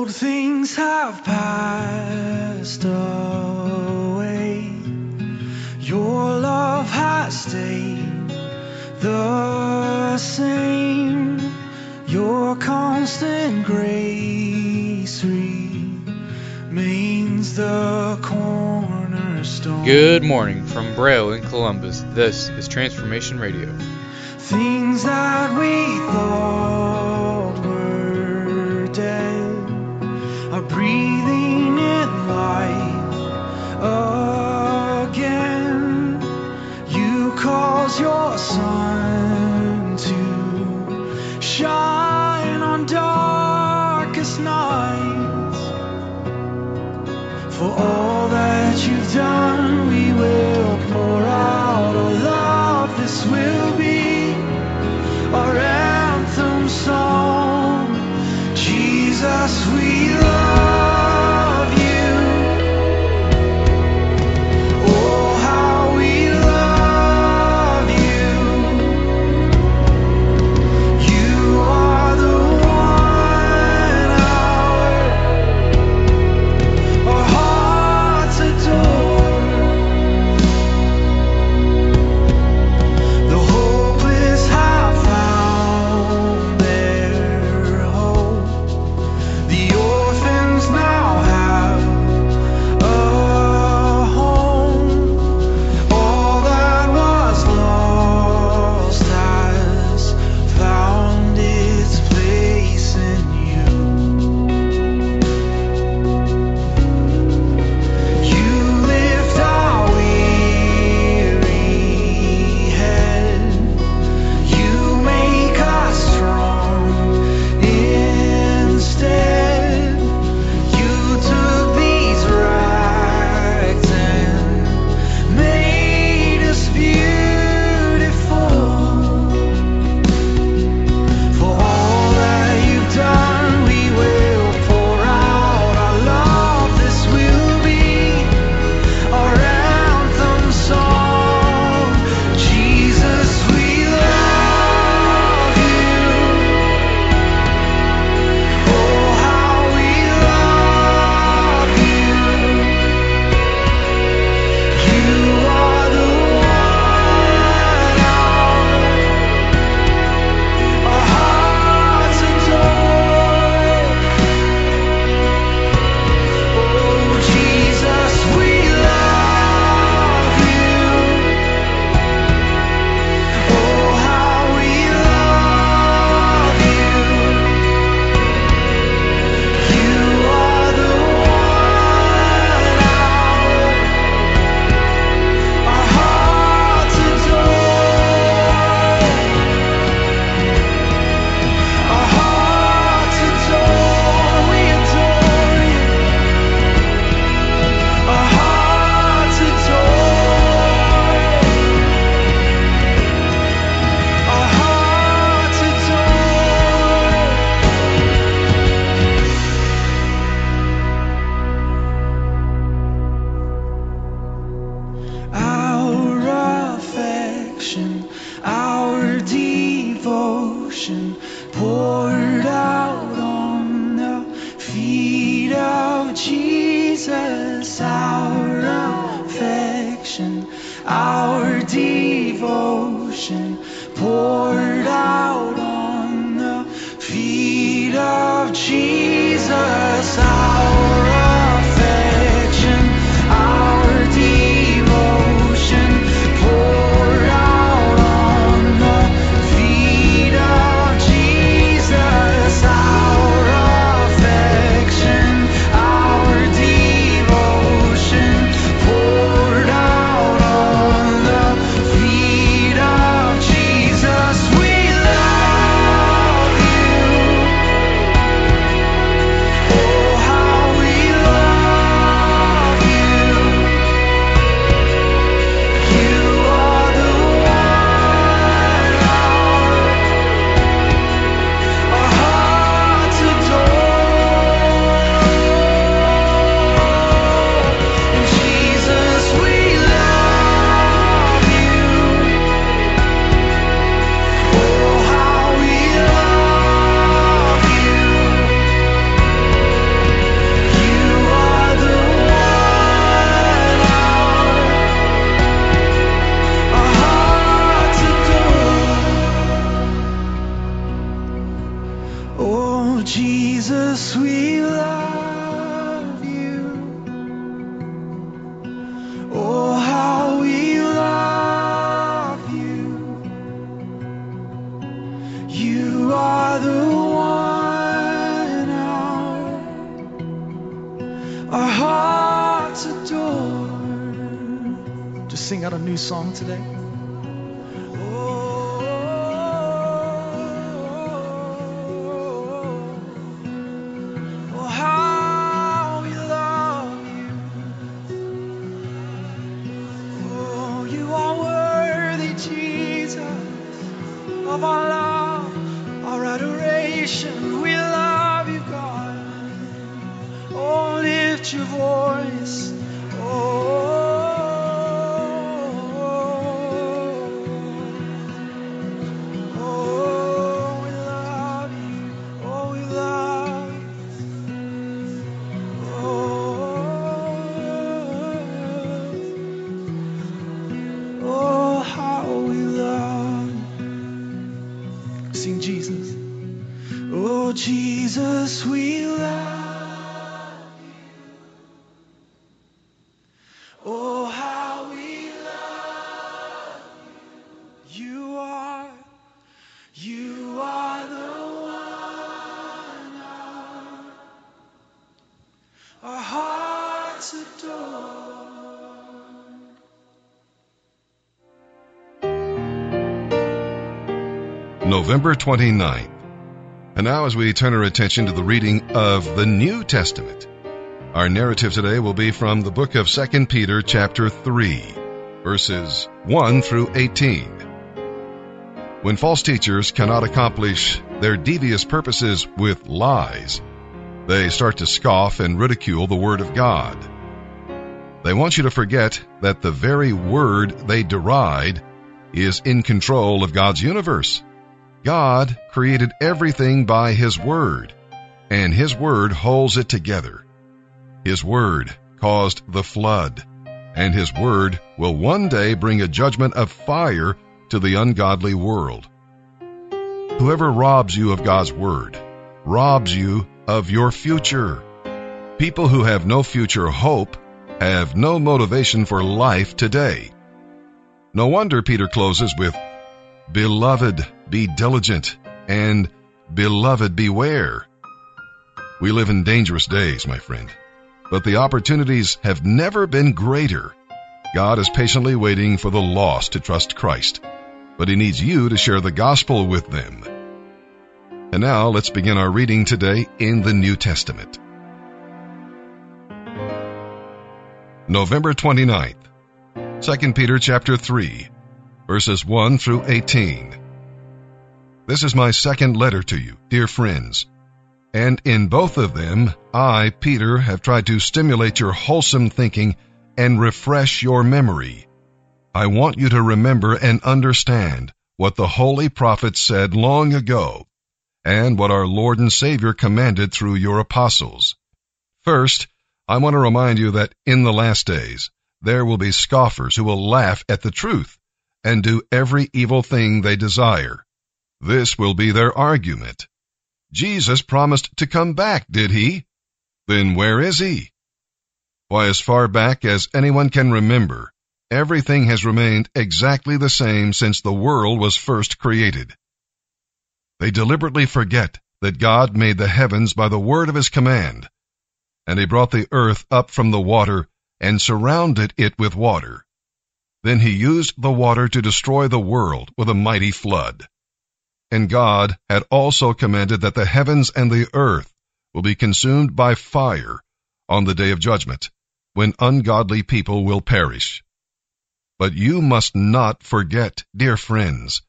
Old things have passed away. Your love has stayed the same. Your constant grace remains the cornerstone. Good morning from Braille in Columbus. This is Transformation Radio. Things that we thought were dead are breathing in life again. You cause your sun to shine on darkest nights. For all that you've done, we will pour out our love. This will be our anthem song. Jesus, we love you. Oh, how we love you. You are the one our hearts adore. Oh, Jesus, we love you. Oh, how we love you. You are the one our hearts adore. Just sing out a new song today. November 29th. And now as we turn our attention to the reading of the New Testament, our narrative today will be from the book of 2 Peter chapter 3, verses 1 through 18. When false teachers cannot accomplish their devious purposes with lies, they start to scoff and ridicule the Word of God. They want you to forget that the very Word they deride is in control of God's universe. God created everything by His Word, and His Word holds it together. His Word caused the flood, and His Word will one day bring a judgment of fire to the ungodly world. Whoever robs you of God's Word robs you of your future. People who have no future hope have no motivation for life today. No wonder Peter closes with, "Beloved, be diligent," and "Beloved, beware." We live in dangerous days, my friend, but the opportunities have never been greater. God is patiently waiting for the lost to trust Christ, but He needs you to share the gospel with them. And now let's begin our reading today in the New Testament. November 29th, 2 Peter chapter 3, verses 1 through 18. This is my second letter to you, dear friends, and in both of them, I, Peter, have tried to stimulate your wholesome thinking and refresh your memory. I want you to remember and understand what the holy prophets said long ago and what our Lord and Savior commanded through your apostles. First, I want to remind you that in the last days, there will be scoffers who will laugh at the truth and do every evil thing they desire. This will be their argument. Jesus promised to come back, did He? Then where is He? Why, as far back as anyone can remember, everything has remained exactly the same since the world was first created. They deliberately forget that God made the heavens by the word of His command, and He brought the earth up from the water and surrounded it with water. Then He used the water to destroy the world with a mighty flood. And God had also commanded that the heavens and the earth will be consumed by fire on the day of judgment, when ungodly people will perish. But you must not forget, dear friends,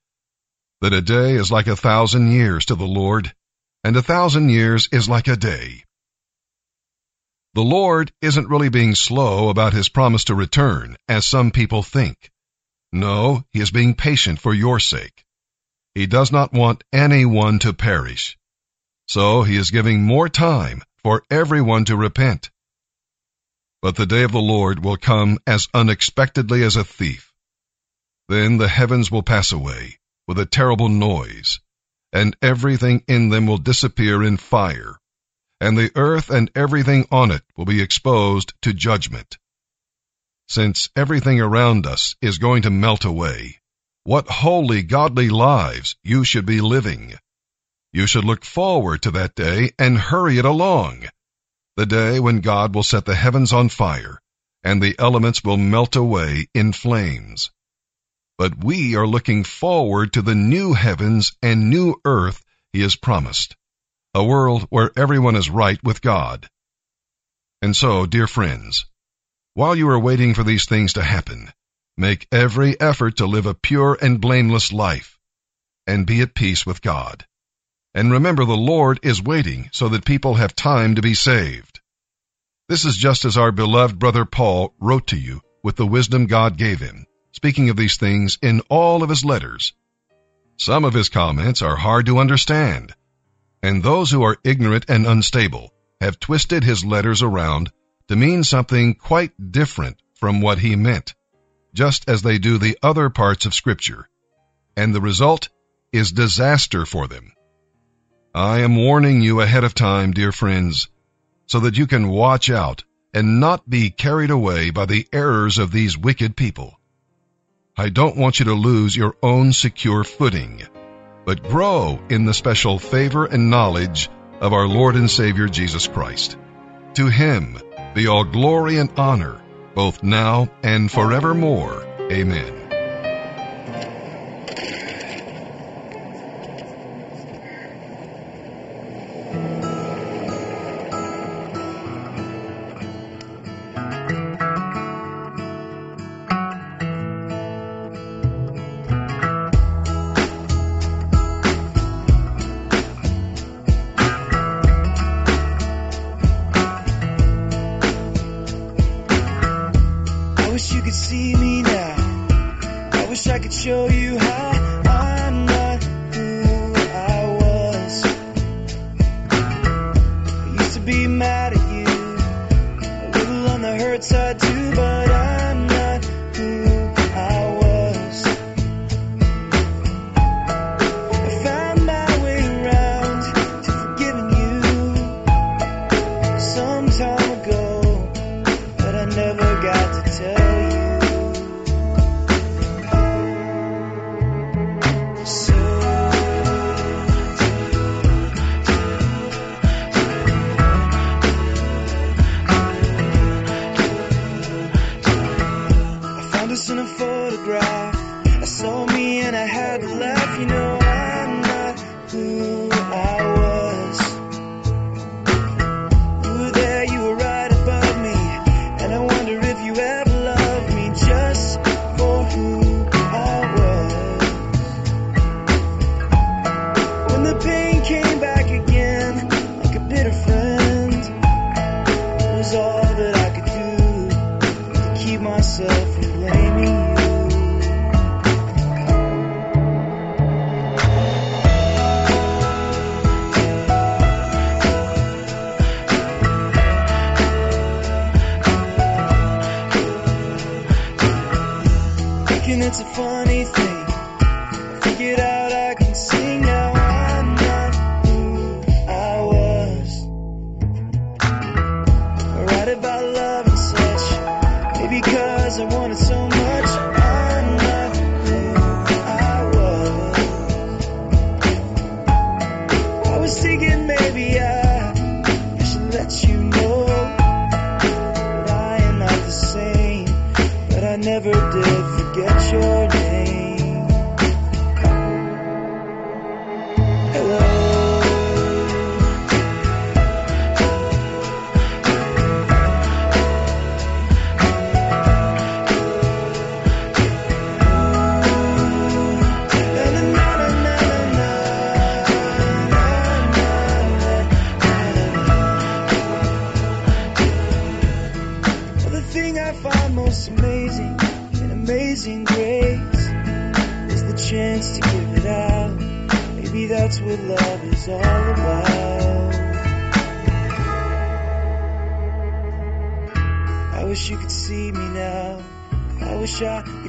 that a day is like 1,000 years to the Lord, and 1,000 years is like a day. The Lord isn't really being slow about His promise to return, as some people think. No, He is being patient for your sake. He does not want anyone to perish. So He is giving more time for everyone to repent. But the day of the Lord will come as unexpectedly as a thief. Then the heavens will pass away with a terrible noise, and everything in them will disappear in fire, and the earth and everything on it will be exposed to judgment. Since everything around us is going to melt away, what holy, godly lives you should be living. You should look forward to that day and hurry it along, the day when God will set the heavens on fire, and the elements will melt away in flames. But we are looking forward to the new heavens and new earth He has promised, a world where everyone is right with God. And so, dear friends, while you are waiting for these things to happen, make every effort to live a pure and blameless life, and be at peace with God. And remember, the Lord is waiting so that people have time to be saved. This is just as our beloved brother Paul wrote to you with the wisdom God gave him, speaking of these things in all of his letters. Some of his comments are hard to understand, and those who are ignorant and unstable have twisted his letters around to mean something quite different from what he meant, just as they do the other parts of Scripture, and the result is disaster for them. I am warning you ahead of time, dear friends, so that you can watch out and not be carried away by the errors of these wicked people. I don't want you to lose your own secure footing, but grow in the special favor and knowledge of our Lord and Savior Jesus Christ. To Him be all glory and honor, both now and forevermore. Amen.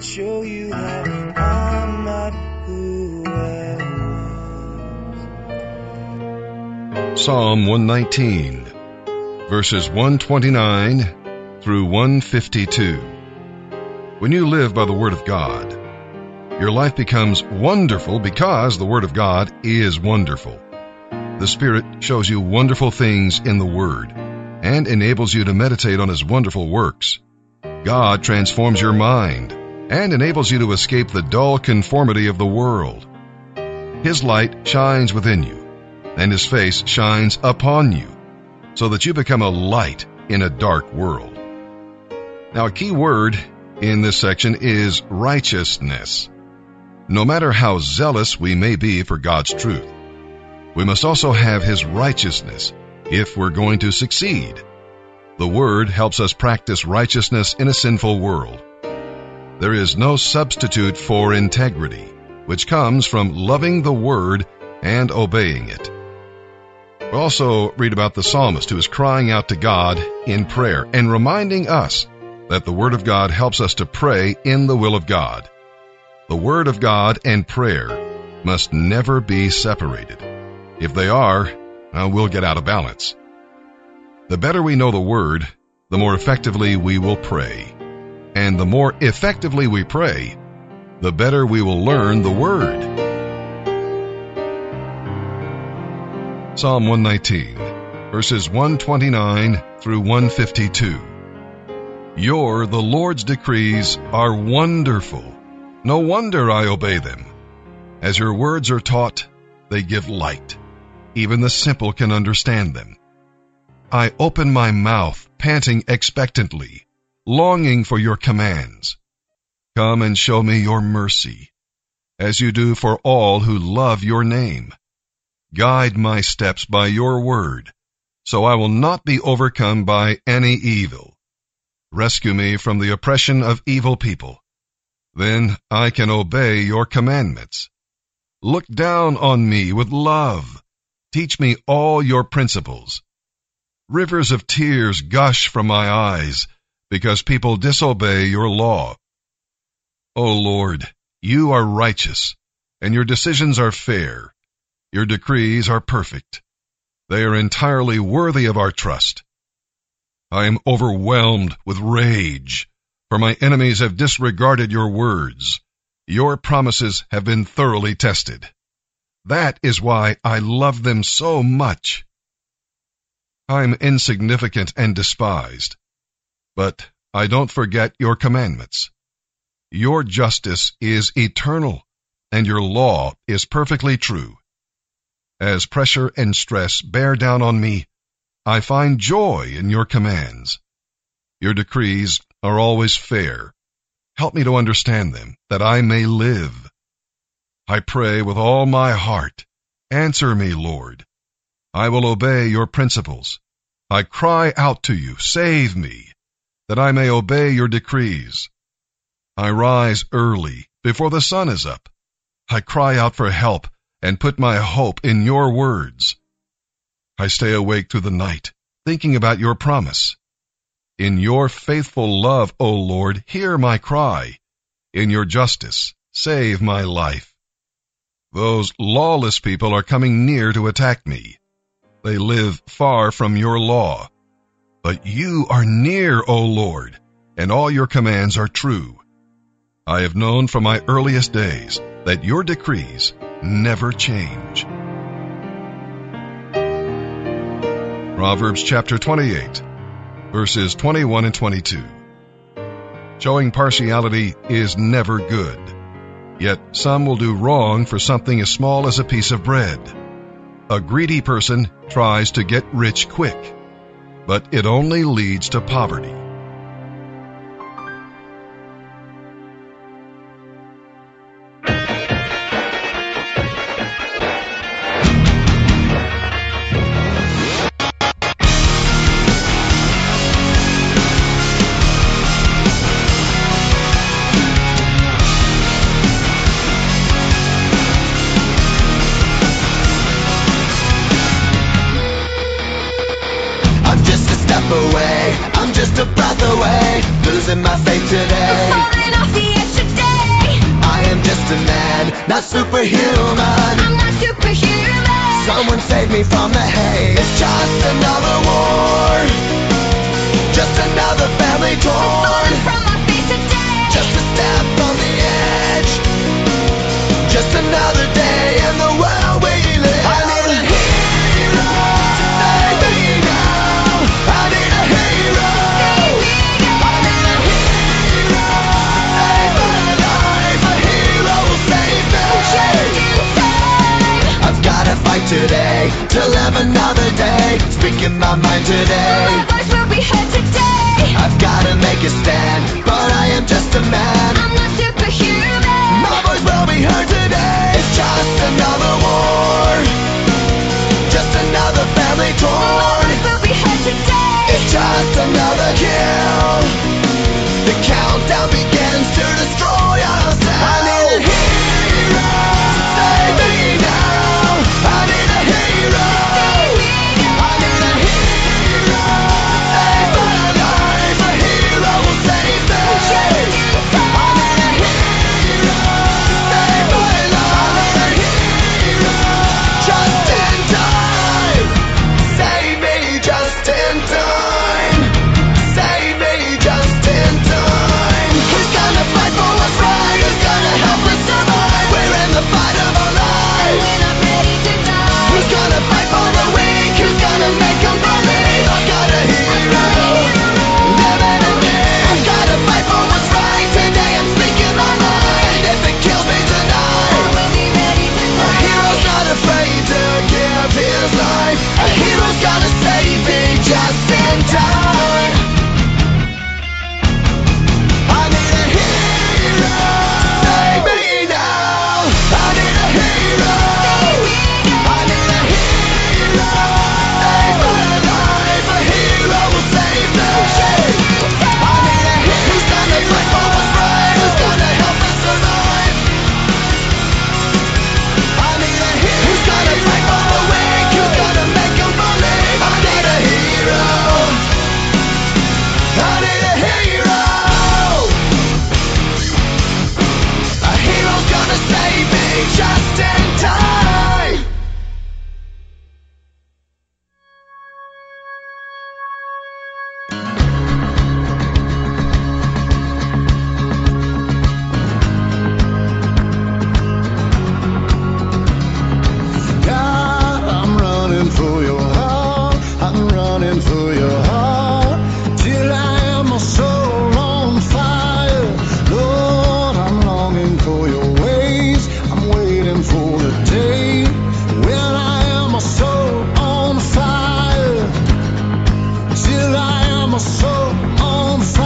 Show you how I'm not who I was. Psalm 119, verses 129 through 152. When you live by the Word of God, your life becomes wonderful because the Word of God is wonderful. The Spirit shows you wonderful things in the Word and enables you to meditate on His wonderful works. God transforms your mind and enables you to escape the dull conformity of the world. His light shines within you, and His face shines upon you, so that you become a light in a dark world. Now, a key word in this section is righteousness. No matter how zealous we may be for God's truth, we must also have His righteousness if we're going to succeed. The Word helps us practice righteousness in a sinful world. There is no substitute for integrity, which comes from loving the Word and obeying it. We also read about the psalmist who is crying out to God in prayer and reminding us that the Word of God helps us to pray in the will of God. The Word of God and prayer must never be separated. If they are, we'll get out of balance. The better we know the Word, the more effectively we will pray. And the more effectively we pray, the better we will learn the Word. Psalm 119, verses 129 through 152. Your, the Lord's decrees are wonderful. No wonder I obey them. As your words are taught, they give light. Even the simple can understand them. I open my mouth, panting expectantly, longing for your commands. Come and show me your mercy, as you do for all who love your name. Guide my steps by your word, so I will not be overcome by any evil. Rescue me from the oppression of evil people. Then I can obey your commandments. Look down on me with love. Teach me all your principles. Rivers of tears gush from my eyes, because people disobey your law. O Lord, you are righteous, and your decisions are fair. Your decrees are perfect. They are entirely worthy of our trust. I am overwhelmed with rage, for my enemies have disregarded your words. Your promises have been thoroughly tested. That is why I love them so much. I am insignificant and despised, but I don't forget your commandments. Your justice is eternal, and your law is perfectly true. As pressure and stress bear down on me, I find joy in your commands. Your decrees are always fair. Help me to understand them, that I may live. I pray with all my heart. Answer me, Lord. I will obey your principles. I cry out to you, save me, that I may obey your decrees. I rise early, before the sun is up. I cry out for help, and put my hope in your words. I stay awake through the night, thinking about your promise. In your faithful love, O Lord, hear my cry. In your justice, save my life. Those lawless people are coming near to attack me. They live far from your law. But you are near, O Lord, and all your commands are true. I have known from my earliest days that your decrees never change. Proverbs chapter 28, verses 21 and 22. Showing partiality is never good, yet some will do wrong for something as small as a piece of bread. A greedy person tries to get rich quick, but it only leads to poverty. Not superhuman. I'm not superhuman. Someone save me from the hate. It's just another war, just another family torn. Falling from my feet today, just a step on the edge, just another day in the world we live. I need a hero to save me now. I need a hero. I need a hero to save my life. A hero will save me. I've got to fight today to live another day. Speaking my mind today. My voice will be heard today. I've got to make a stand, but I am just a man. I'm not superhuman. My voice will be heard today. It's just another war, just another family torn. My voice will be heard today. It's just another kill. The countdown begins to destroy ourselves. I need a hero to save me now. I need a hero. I need a hero to save my life. A hero will save me. I need a hero to save my life. I need a hero just in time. Save me just in time. Save me just in time. Who's gonna fight for what's right? Who's gonna help us survive? We're in the fight of our lives. We're not ready to die. Who's gonna fight for the weak? Who's gonna make 'em believe? I've got a hero. Living in me. I've got to fight for what's right. Today I'm speaking my mind. And if it kills me tonight, I will be ready tonight. A hero's not afraid to give his life. A hero's gonna save me just in time. I need a hero to save me now. I need a hero. I need a hero to save my life. A hero will save me. I need a hero. Who's gonna fight for what's right? Who's gonna help us survive? I need a hero. Who's gonna fight for the weak? Who's gonna make 'em believe? I need a hero. I need a hero. A hero's gonna save me just in time. God, I'm running for your heart. I'm running for your heart till I am my soul on fire. Lord, I'm longing for your ways. I'm waiting for the day when I am my soul on fire. Till I am my soul on fire.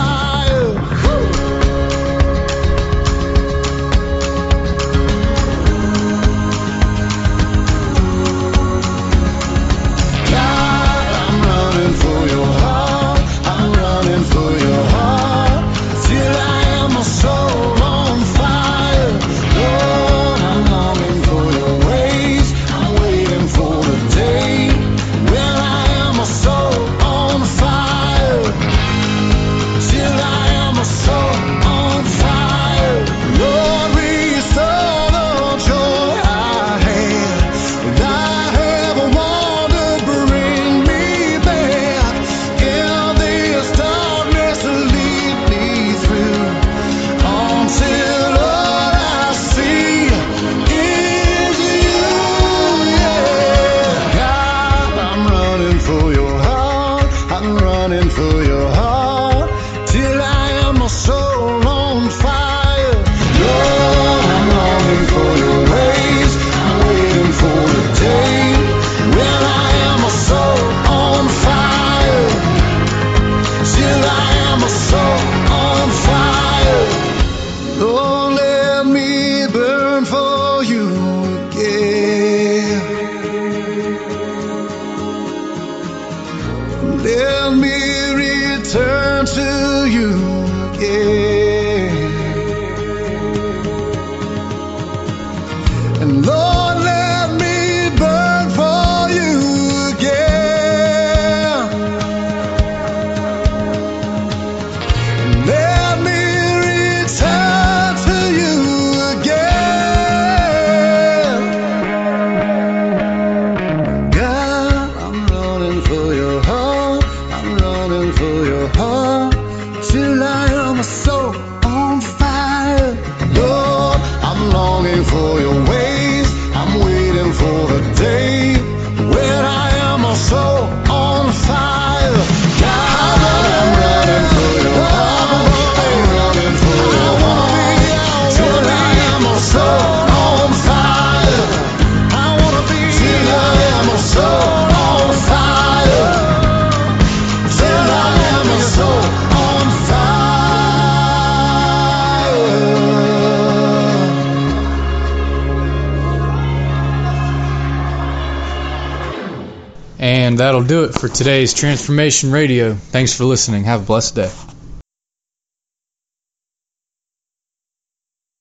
God, I'm running for your heart. I'm running for your heart till I am my soul on fire. Lord, I'm longing for your ways. I'm waiting for the day when I am a soul on fire. Till I am a soul on fire. Lord, restore the joy I had. I have a want to bring me back. Can this darkness lead me through? Until all I see is you, yeah. God, I'm running for your heart. I'm running for your heart till I am my soul on fire. Lord, I'm longing for your ways. I'm waiting for the day when I am a soul on fire. Till I am a soul on fire. Lord, let me burn for you again. Let me return to you again. And Lord, let me burn for you again. Let me return to you again. for your heart, I'm running for your heart, till I am my soul on fire. Lord, I'm longing for your ways, I'm waiting for the day when I am my soul on fire. God, I'm running for your heart, I'm running for your heart, till I am my soul on fire. I wanna be, till I am my soul. And that'll do it for today's Transformation Radio. Thanks for listening. Have a blessed day.